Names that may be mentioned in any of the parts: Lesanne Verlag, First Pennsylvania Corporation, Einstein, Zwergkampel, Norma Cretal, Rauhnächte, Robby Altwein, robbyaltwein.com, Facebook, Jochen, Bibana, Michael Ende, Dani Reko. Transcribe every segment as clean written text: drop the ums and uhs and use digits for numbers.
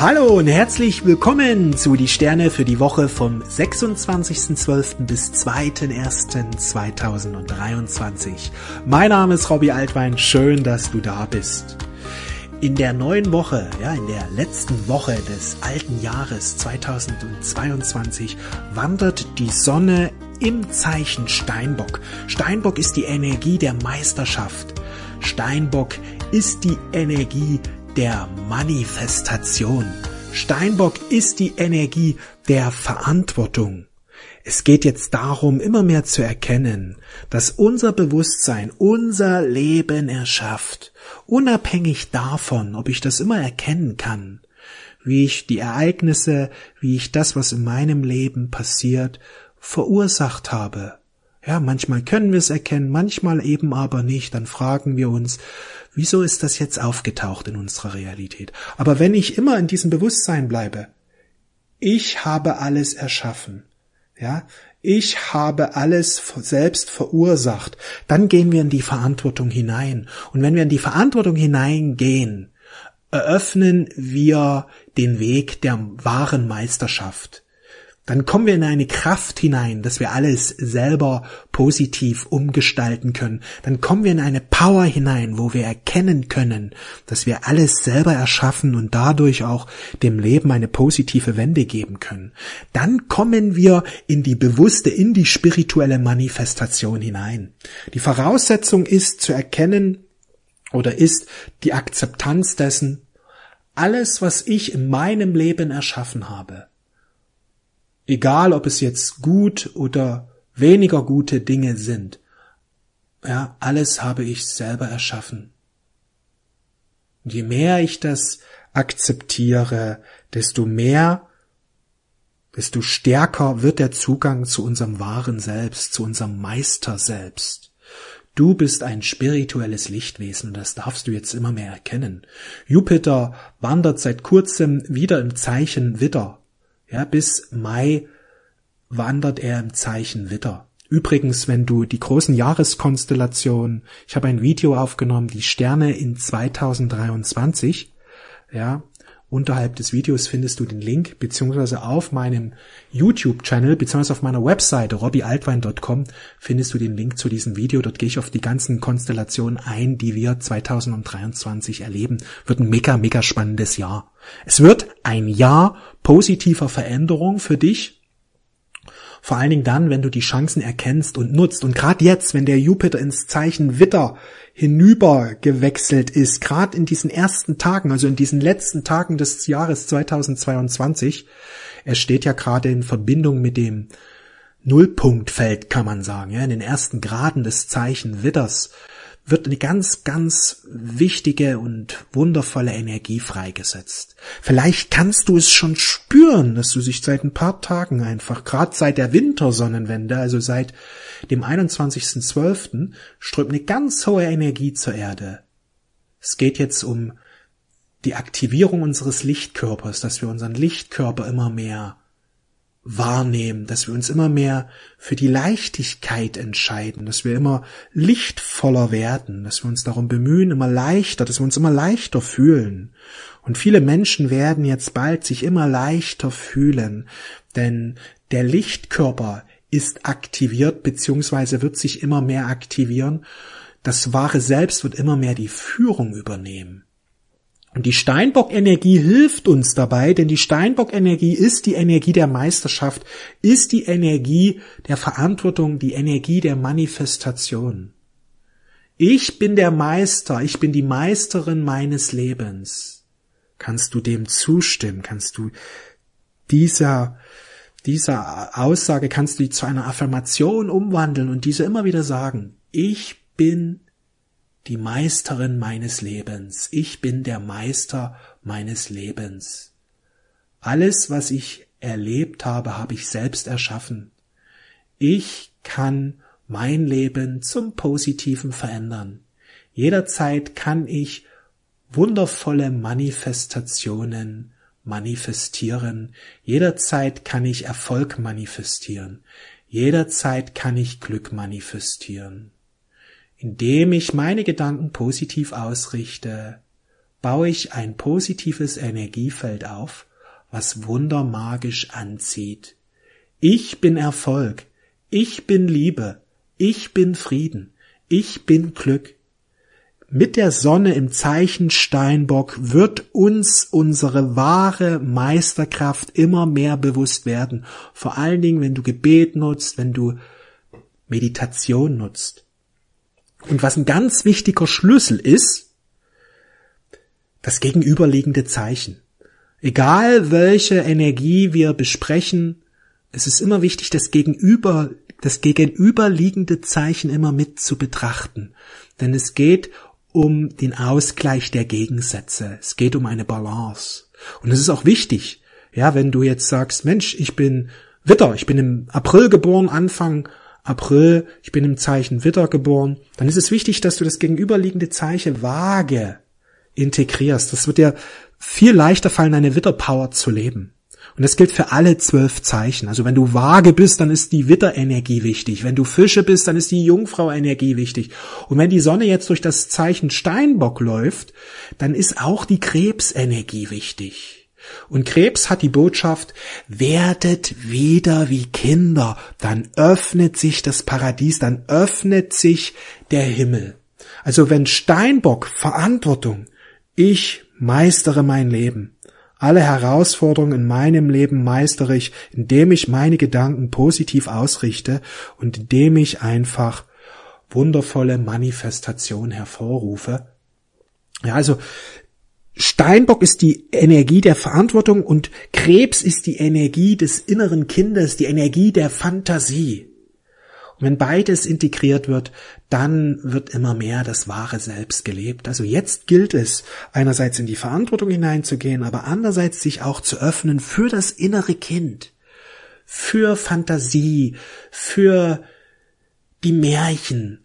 Hallo und herzlich willkommen zu Die Sterne für die Woche vom 26.12. bis 2.1.2023. Mein Name ist Robby Altwein, schön, dass du da bist. In der neuen Woche, in der letzten Woche des alten Jahres 2022 wandert die Sonne im Zeichen Steinbock. Steinbock ist die Energie der Meisterschaft. Steinbock ist die Energie der Manifestation. Steinbock ist die Energie der Verantwortung. Es geht jetzt darum, immer mehr zu erkennen, dass unser Bewusstsein unser Leben erschafft, unabhängig davon, ob ich das immer erkennen kann, wie ich die Ereignisse, wie ich das, was in meinem Leben passiert, verursacht habe. Ja, manchmal können wir es erkennen, manchmal eben aber nicht. Dann fragen wir uns, wieso ist das jetzt aufgetaucht in unserer Realität? Aber wenn ich immer in diesem Bewusstsein bleibe, ich habe alles erschaffen, ich habe alles selbst verursacht, dann gehen wir in die Verantwortung hinein. Und wenn wir in die Verantwortung hineingehen, eröffnen wir den Weg der wahren Meisterschaft. Dann kommen wir in eine Kraft hinein, dass wir alles selber positiv umgestalten können. Dann kommen wir in eine Power hinein, wo wir erkennen können, dass wir alles selber erschaffen und dadurch auch dem Leben eine positive Wende geben können. Dann kommen wir in die bewusste, in die spirituelle Manifestation hinein. Die Voraussetzung ist zu erkennen oder ist die Akzeptanz dessen, alles, was ich in meinem Leben erschaffen habe, egal, ob es jetzt gut oder weniger gute Dinge sind. Ja, alles habe ich selber erschaffen. Und je mehr ich das akzeptiere, desto stärker wird der Zugang zu unserem wahren Selbst, zu unserem Meister Selbst. Du bist ein spirituelles Lichtwesen, das darfst du jetzt immer mehr erkennen. Jupiter wandert seit kurzem wieder im Zeichen Widder. Ja, bis Mai wandert er im Zeichen Widder. Übrigens, wenn du die großen Jahreskonstellationen, ich habe ein Video aufgenommen, die Sterne in 2023, unterhalb des Videos findest du den Link, beziehungsweise auf meinem YouTube-Channel, beziehungsweise auf meiner Webseite robbyaltwein.com findest du den Link zu diesem Video. Dort gehe ich auf die ganzen Konstellationen ein, die wir 2023 erleben. Wird ein mega, mega spannendes Jahr. Es wird ein Jahr positiver Veränderung für dich. Vor allen Dingen dann, wenn du die Chancen erkennst und nutzt. Und gerade jetzt, wenn der Jupiter ins Zeichen Widder hinüber gewechselt ist, gerade in diesen ersten Tagen, also in diesen letzten Tagen des Jahres 2022, er steht ja gerade in Verbindung mit dem Nullpunktfeld, kann man sagen, in den ersten Graden des Zeichen Widders, wird eine ganz, ganz wichtige und wundervolle Energie freigesetzt. Vielleicht kannst du es schon spüren, dass du dich seit ein paar Tagen einfach, gerade seit der Wintersonnenwende, also seit dem 21.12., strömt eine ganz hohe Energie zur Erde. Es geht jetzt um die Aktivierung unseres Lichtkörpers, dass wir unseren Lichtkörper immer mehr wahrnehmen, dass wir uns immer mehr für die Leichtigkeit entscheiden, dass wir immer lichtvoller werden, dass wir uns darum bemühen, dass wir uns immer leichter fühlen. Und viele Menschen werden jetzt bald sich immer leichter fühlen, denn der Lichtkörper ist aktiviert, beziehungsweise wird sich immer mehr aktivieren. Das wahre Selbst wird immer mehr die Führung übernehmen. Und die Steinbock-Energie hilft uns dabei, denn die Steinbock-Energie ist die Energie der Meisterschaft, ist die Energie der Verantwortung, die Energie der Manifestation. Ich bin der Meister, ich bin die Meisterin meines Lebens. Kannst du dem zustimmen? Kannst du dieser Aussage, kannst du die zu einer Affirmation umwandeln und diese immer wieder sagen? Ich bin die Meisterin meines Lebens. Ich bin der Meister meines Lebens. Alles, was ich erlebt habe, habe ich selbst erschaffen. Ich kann mein Leben zum Positiven verändern. Jederzeit kann ich wundervolle Manifestationen manifestieren. Jederzeit kann ich Erfolg manifestieren. Jederzeit kann ich Glück manifestieren. Indem ich meine Gedanken positiv ausrichte baue ich ein positives Energiefeld auf, was wundermagisch anzieht. Ich bin Erfolg, ich bin Liebe, ich bin Frieden, ich bin Glück. Mit der Sonne im Zeichen Steinbock wird uns unsere wahre Meisterkraft immer mehr bewusst werden. Vor allen Dingen, wenn du Gebet nutzt, wenn du Meditation nutzt. Und was ein ganz wichtiger Schlüssel ist, das gegenüberliegende Zeichen. Egal welche Energie wir besprechen, es ist immer wichtig, das gegenüberliegende Zeichen immer mit zu betrachten. Denn es geht um den Ausgleich der Gegensätze. Es geht um eine Balance. Und es ist auch wichtig, ja, wenn du jetzt sagst, Mensch, ich bin Widder, ich bin im April geboren, Anfang April, ich bin im Zeichen Widder geboren, dann ist es wichtig, dass du das gegenüberliegende Zeichen Waage integrierst. Das wird dir viel leichter fallen, deine Widder-Power zu leben. Und das gilt für alle 12 Zeichen. Also wenn du Waage bist, dann ist die Widderenergie wichtig. Wenn du Fische bist, dann ist die Jungfrau-Energie wichtig. Und wenn die Sonne jetzt durch das Zeichen Steinbock läuft, dann ist auch die Krebsenergie wichtig. Und Krebs hat die Botschaft, werdet wieder wie Kinder, dann öffnet sich das Paradies, dann öffnet sich der Himmel. Also wenn Steinbock, Verantwortung, ich meistere mein Leben. Alle Herausforderungen in meinem Leben meistere ich, indem ich meine Gedanken positiv ausrichte und indem ich einfach wundervolle Manifestation hervorrufe. Ja, also Steinbock ist die Energie der Verantwortung und Krebs ist die Energie des inneren Kindes, die Energie der Fantasie. Und wenn beides integriert wird, dann wird immer mehr das wahre Selbst gelebt. Also jetzt gilt es, einerseits in die Verantwortung hineinzugehen, aber andererseits sich auch zu öffnen für das innere Kind, für Fantasie, für die Märchen,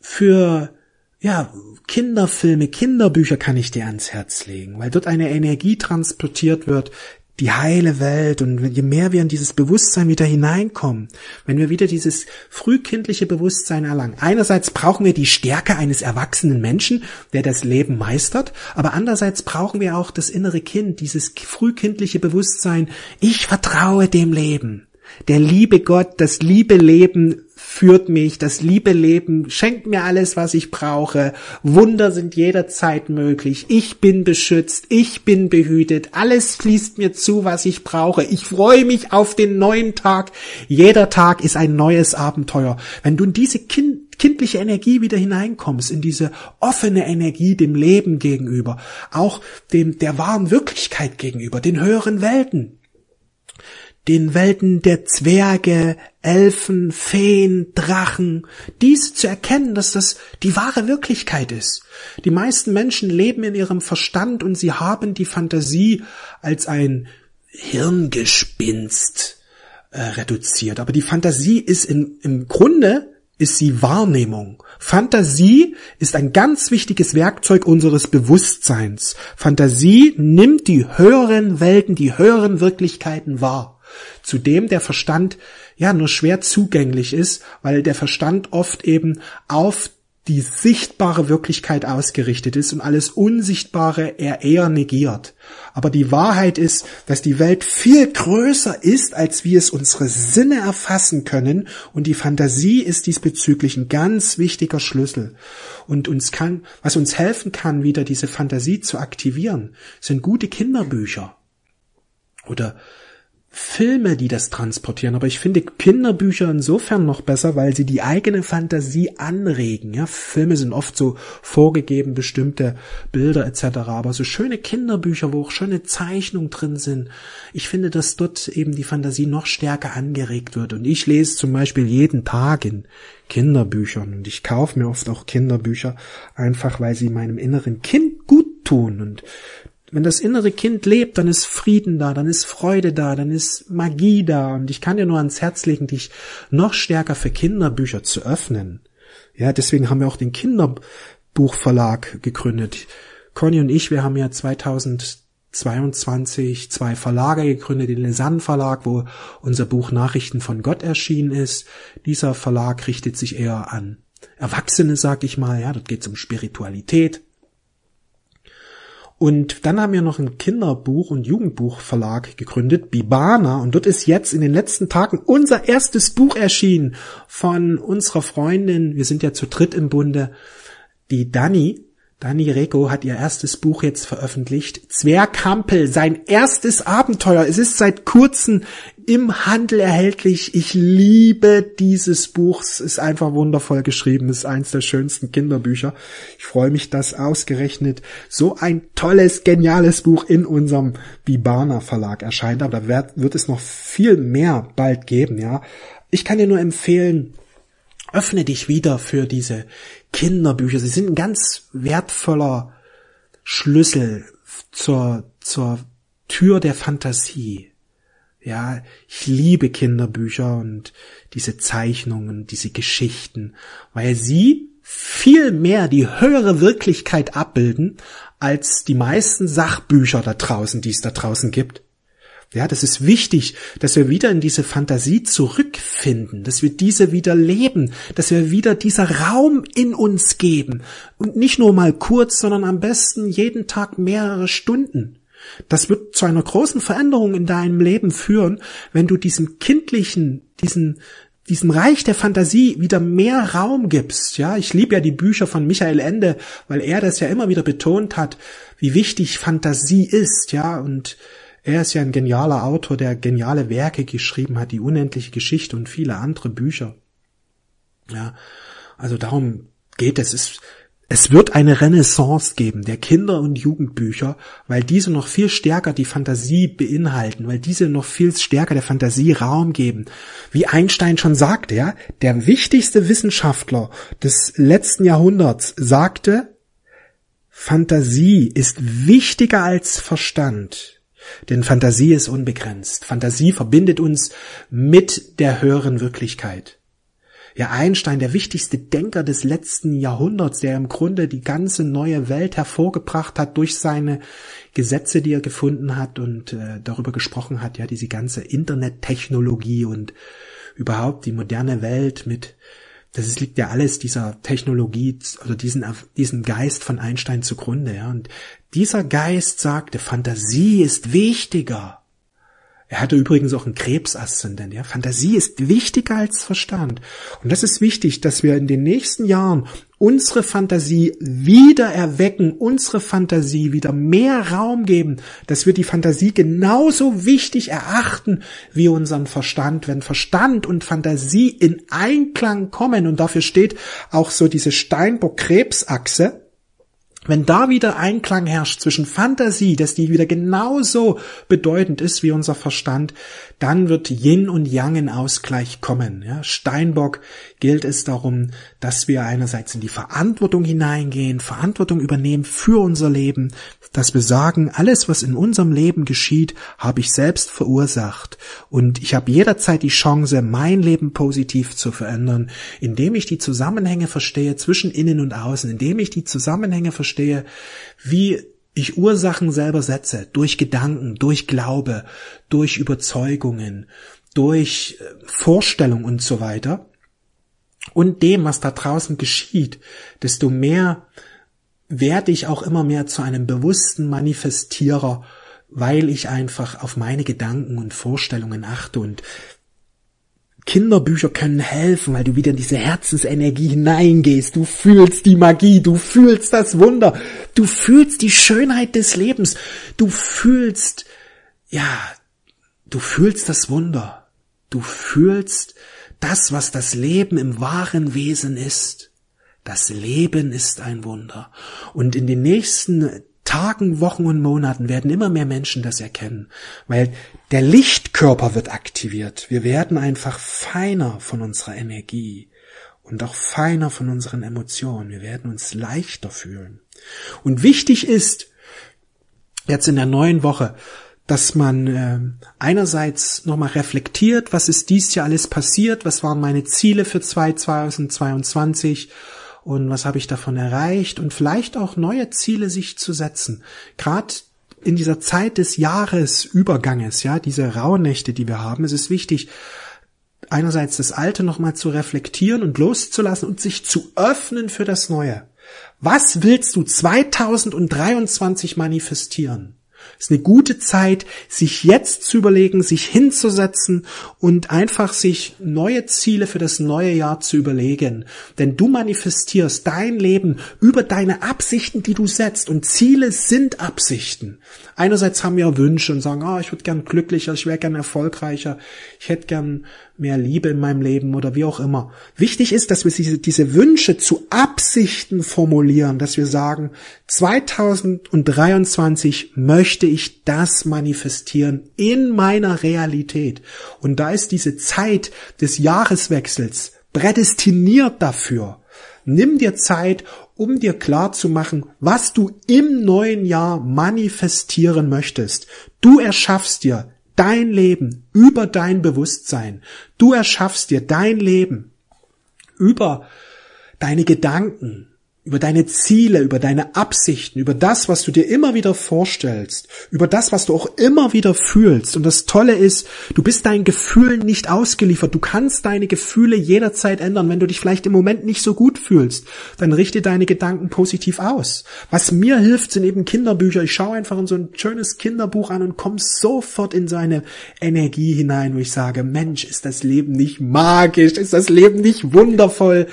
für ja, Kinderfilme, Kinderbücher kann ich dir ans Herz legen, weil dort eine Energie transportiert wird, die heile Welt. Und je mehr wir in dieses Bewusstsein wieder hineinkommen, wenn wir wieder dieses frühkindliche Bewusstsein erlangen. Einerseits brauchen wir die Stärke eines erwachsenen Menschen, der das Leben meistert, aber andererseits brauchen wir auch das innere Kind, dieses frühkindliche Bewusstsein, ich vertraue dem Leben. Der liebe Gott, das liebe Leben führt mich, das liebe Leben schenkt mir alles, was ich brauche. Wunder sind jederzeit möglich. Ich bin beschützt, ich bin behütet. Alles fließt mir zu, was ich brauche. Ich freue mich auf den neuen Tag. Jeder Tag ist ein neues Abenteuer. Wenn du in diese kindliche Energie wieder hineinkommst, in diese offene Energie dem Leben gegenüber, auch dem der wahren Wirklichkeit gegenüber, den höheren Welten, den Welten der Zwerge, Elfen, Feen, Drachen, dies zu erkennen, dass das die wahre Wirklichkeit ist. Die meisten Menschen leben in ihrem Verstand und sie haben die Fantasie als ein Hirngespinst reduziert. Aber die Fantasie ist im Grunde ist sie Wahrnehmung. Fantasie ist ein ganz wichtiges Werkzeug unseres Bewusstseins. Fantasie nimmt die höheren Welten, die höheren Wirklichkeiten wahr, zu dem der Verstand ja nur schwer zugänglich ist, weil der Verstand oft eben auf die sichtbare Wirklichkeit ausgerichtet ist und alles Unsichtbare er eher negiert. Aber die Wahrheit ist, dass die Welt viel größer ist, als wir es unsere Sinne erfassen können, und die Fantasie ist diesbezüglich ein ganz wichtiger Schlüssel. Und was uns helfen kann, wieder diese Fantasie zu aktivieren, sind gute Kinderbücher oder Filme, die das transportieren. Aber ich finde Kinderbücher insofern noch besser, weil sie die eigene Fantasie anregen. Ja, Filme sind oft so vorgegeben, bestimmte Bilder etc. Aber so schöne Kinderbücher, wo auch schöne Zeichnungen drin sind, ich finde, dass dort eben die Fantasie noch stärker angeregt wird. Und ich lese zum Beispiel jeden Tag in Kinderbüchern und ich kaufe mir oft auch Kinderbücher, einfach weil sie meinem inneren Kind gut tun. Und wenn das innere Kind lebt, dann ist Frieden da, dann ist Freude da, dann ist Magie da. Und ich kann dir nur ans Herz legen, dich noch stärker für Kinderbücher zu öffnen. Ja, deswegen haben wir auch den Kinderbuchverlag gegründet. Conny und ich, wir haben ja 2022 2 Verlage gegründet, den Lesanne Verlag, wo unser Buch Nachrichten von Gott erschienen ist. Dieser Verlag richtet sich eher an Erwachsene, sag ich mal. Ja, dort geht's um Spiritualität. Und dann haben wir noch ein Kinderbuch- und Jugendbuchverlag gegründet, Bibana. Und dort ist jetzt in den letzten Tagen unser erstes Buch erschienen von unserer Freundin. Wir sind ja zu dritt im Bunde. Die Dani. Dani Reko hat ihr erstes Buch jetzt veröffentlicht. Zwergkampel, sein erstes Abenteuer. Es ist seit kurzem im Handel erhältlich. Ich liebe dieses Buch. Es ist einfach wundervoll geschrieben. Es ist eins der schönsten Kinderbücher. Ich freue mich, dass ausgerechnet so ein tolles, geniales Buch in unserem Bibana Verlag erscheint. Aber da wird es noch viel mehr bald geben, ja. Ich kann dir nur empfehlen, öffne dich wieder für diese Kinderbücher. Sie sind ein ganz wertvoller Schlüssel zur Tür der Fantasie. Ja, ich liebe Kinderbücher und diese Zeichnungen, diese Geschichten, weil sie viel mehr die höhere Wirklichkeit abbilden als die meisten Sachbücher da draußen, die es da draußen gibt. Ja, das ist wichtig, dass wir wieder in diese Fantasie zurückfinden, dass wir diese wieder leben, dass wir wieder dieser Raum in uns geben und nicht nur mal kurz, sondern am besten jeden Tag mehrere Stunden. Das wird zu einer großen Veränderung in deinem Leben führen, wenn du diesem kindlichen, diesem Reich der Fantasie wieder mehr Raum gibst. Ja, ich liebe ja die Bücher von Michael Ende, weil er das ja immer wieder betont hat, wie wichtig Fantasie ist, ja, und er ist ja ein genialer Autor, der geniale Werke geschrieben hat, die unendliche Geschichte und viele andere Bücher. Ja, also darum geht es. Es wird eine Renaissance geben der Kinder- und Jugendbücher, weil diese noch viel stärker die Fantasie beinhalten, weil diese noch viel stärker der Fantasie Raum geben. Wie Einstein schon sagte, ja, der wichtigste Wissenschaftler des letzten Jahrhunderts sagte, Fantasie ist wichtiger als Verstand. Denn Fantasie ist unbegrenzt. Fantasie verbindet uns mit der höheren Wirklichkeit. Ja, Einstein, der wichtigste Denker des letzten Jahrhunderts, der im Grunde die ganze neue Welt hervorgebracht hat durch seine Gesetze, die er gefunden hat und darüber gesprochen hat, ja, diese ganze Internettechnologie und überhaupt die moderne Welt das liegt ja alles dieser Technologie oder diesen Geist von Einstein zugrunde, ja. Und dieser Geist sagte, Fantasie ist wichtiger. Er hatte übrigens auch einen Krebsaszendent, ja. Fantasie ist wichtiger als Verstand. Und das ist wichtig, dass wir in den nächsten Jahren unsere Fantasie wieder erwecken, unsere Fantasie wieder mehr Raum geben, dass wir die Fantasie genauso wichtig erachten wie unseren Verstand, wenn Verstand und Fantasie in Einklang kommen. Und dafür steht auch so diese Steinbock-Krebsachse. Wenn da wieder Einklang herrscht zwischen Fantasie, dass die wieder genauso bedeutend ist wie unser Verstand, dann wird Yin und Yang in Ausgleich kommen. Ja, Steinbock gilt es darum, dass wir einerseits in die Verantwortung hineingehen, Verantwortung übernehmen für unser Leben, dass wir sagen, alles, was in unserem Leben geschieht, habe ich selbst verursacht. Und ich habe jederzeit die Chance, mein Leben positiv zu verändern, indem ich die Zusammenhänge verstehe zwischen innen und außen, indem ich die Zusammenhänge verstehe, wie ich Ursachen selber setze, durch Gedanken, durch Glaube, durch Überzeugungen, durch Vorstellung und so weiter. Und dem, was da draußen geschieht, desto mehr werde ich auch immer mehr zu einem bewussten Manifestierer, weil ich einfach auf meine Gedanken und Vorstellungen achte. Und Kinderbücher können helfen, weil du wieder in diese Herzensenergie hineingehst. Du fühlst die Magie, du fühlst das Wunder, du fühlst die Schönheit des Lebens, du fühlst das Wunder, du fühlst das, was das Leben im wahren Wesen ist. Das Leben ist ein Wunder. Und in den nächsten Tagen, Wochen und Monaten werden immer mehr Menschen das erkennen, weil der Lichtkörper wird aktiviert. Wir werden einfach feiner von unserer Energie und auch feiner von unseren Emotionen. Wir werden uns leichter fühlen. Und wichtig ist, jetzt in der neuen Woche, dass man einerseits nochmal reflektiert, was ist dies Jahr alles passiert, was waren meine Ziele für 2022, und was habe ich davon erreicht? Und vielleicht auch neue Ziele sich zu setzen. Gerade in dieser Zeit des Jahresüberganges, ja, diese Rauhnächte, die wir haben, es ist wichtig, einerseits das Alte nochmal zu reflektieren und loszulassen und sich zu öffnen für das Neue. Was willst du 2023 manifestieren? Ist eine gute Zeit, sich jetzt zu überlegen, sich hinzusetzen und einfach sich neue Ziele für das neue Jahr zu überlegen. Denn du manifestierst dein Leben über deine Absichten, die du setzt. Und Ziele sind Absichten. Einerseits haben wir Wünsche und sagen, ich würde gern glücklicher, ich wäre gern erfolgreicher, ich hätte gern mehr Liebe in meinem Leben oder wie auch immer. Wichtig ist, dass wir diese Wünsche zu Absichten formulieren, dass wir sagen, 2023 möchte ich das manifestieren in meiner Realität. Und da ist diese Zeit des Jahreswechsels prädestiniert dafür. Nimm dir Zeit, um dir klar zu machen, was du im neuen Jahr manifestieren möchtest. Du erschaffst dir dein Leben über dein Bewusstsein. Du erschaffst dir dein Leben über deine Gedanken, über deine Ziele, über deine Absichten, über das, was du dir immer wieder vorstellst, über das, was du auch immer wieder fühlst. Und das Tolle ist, du bist deinen Gefühlen nicht ausgeliefert. Du kannst deine Gefühle jederzeit ändern. Wenn du dich vielleicht im Moment nicht so gut fühlst, dann richte deine Gedanken positiv aus. Was mir hilft, sind eben Kinderbücher. Ich schaue einfach in so ein schönes Kinderbuch an und komme sofort in so eine Energie hinein, wo ich sage, Mensch, ist das Leben nicht magisch? Ist das Leben nicht wundervoll?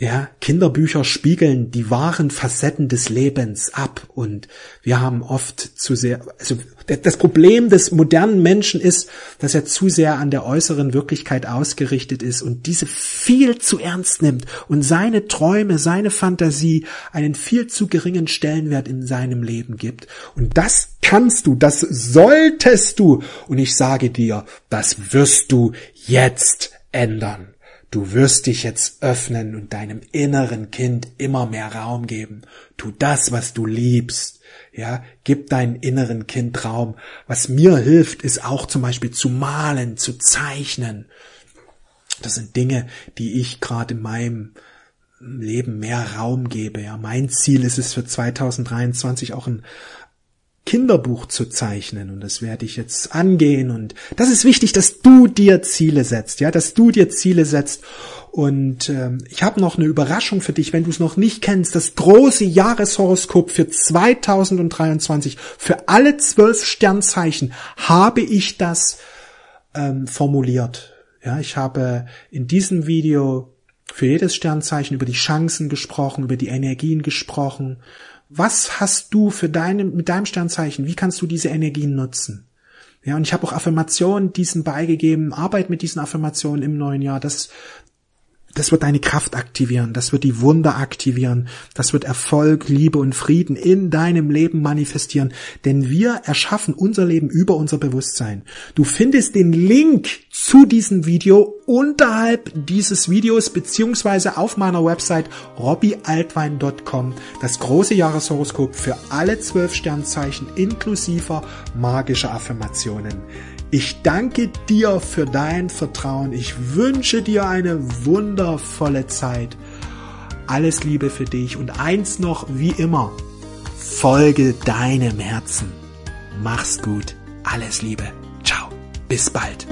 Ja, Kinderbücher spiegeln die wahren Facetten des Lebens ab und wir haben oft zu sehr, also das Problem des modernen Menschen ist, dass er zu sehr an der äußeren Wirklichkeit ausgerichtet ist und diese viel zu ernst nimmt und seine Träume, seine Fantasie einen viel zu geringen Stellenwert in seinem Leben gibt. Und das kannst du, das solltest du und ich sage dir, das wirst du jetzt ändern. Du wirst dich jetzt öffnen und deinem inneren Kind immer mehr Raum geben. Tu das, was du liebst. Ja, gib deinem inneren Kind Raum. Was mir hilft, ist auch zum Beispiel zu malen, zu zeichnen. Das sind Dinge, die ich gerade in meinem Leben mehr Raum gebe. Ja, mein Ziel ist es für 2023 auch ein Kinderbuch zu zeichnen und das werde ich jetzt angehen und das ist wichtig, dass du dir Ziele setzt, ja, dass du dir Ziele setzt und ich habe noch eine Überraschung für dich, wenn du es noch nicht kennst, das große Jahreshoroskop für 2023, für alle 12 Sternzeichen habe ich das formuliert, ja, ich habe in diesem Video für jedes Sternzeichen über die Chancen gesprochen, über die Energien gesprochen. Was hast du für mit deinem Sternzeichen? Wie kannst du diese Energien nutzen? Ja, und ich habe auch Affirmationen diesen beigegeben. Arbeit mit diesen Affirmationen im neuen Jahr. Das wird deine Kraft aktivieren. Das wird die Wunder aktivieren. Das wird Erfolg, Liebe und Frieden in deinem Leben manifestieren. Denn wir erschaffen unser Leben über unser Bewusstsein. Du findest den Link zu diesem Video unterhalb dieses Videos beziehungsweise auf meiner Website robbyaltwein.com. Das große Jahreshoroskop für alle 12 Sternzeichen inklusive magischer Affirmationen. Ich danke dir für dein Vertrauen. Ich wünsche dir eine wundervolle Zeit. Alles Liebe für dich und eins noch wie immer. Folge deinem Herzen. Mach's gut. Alles Liebe. Ciao. Bis bald.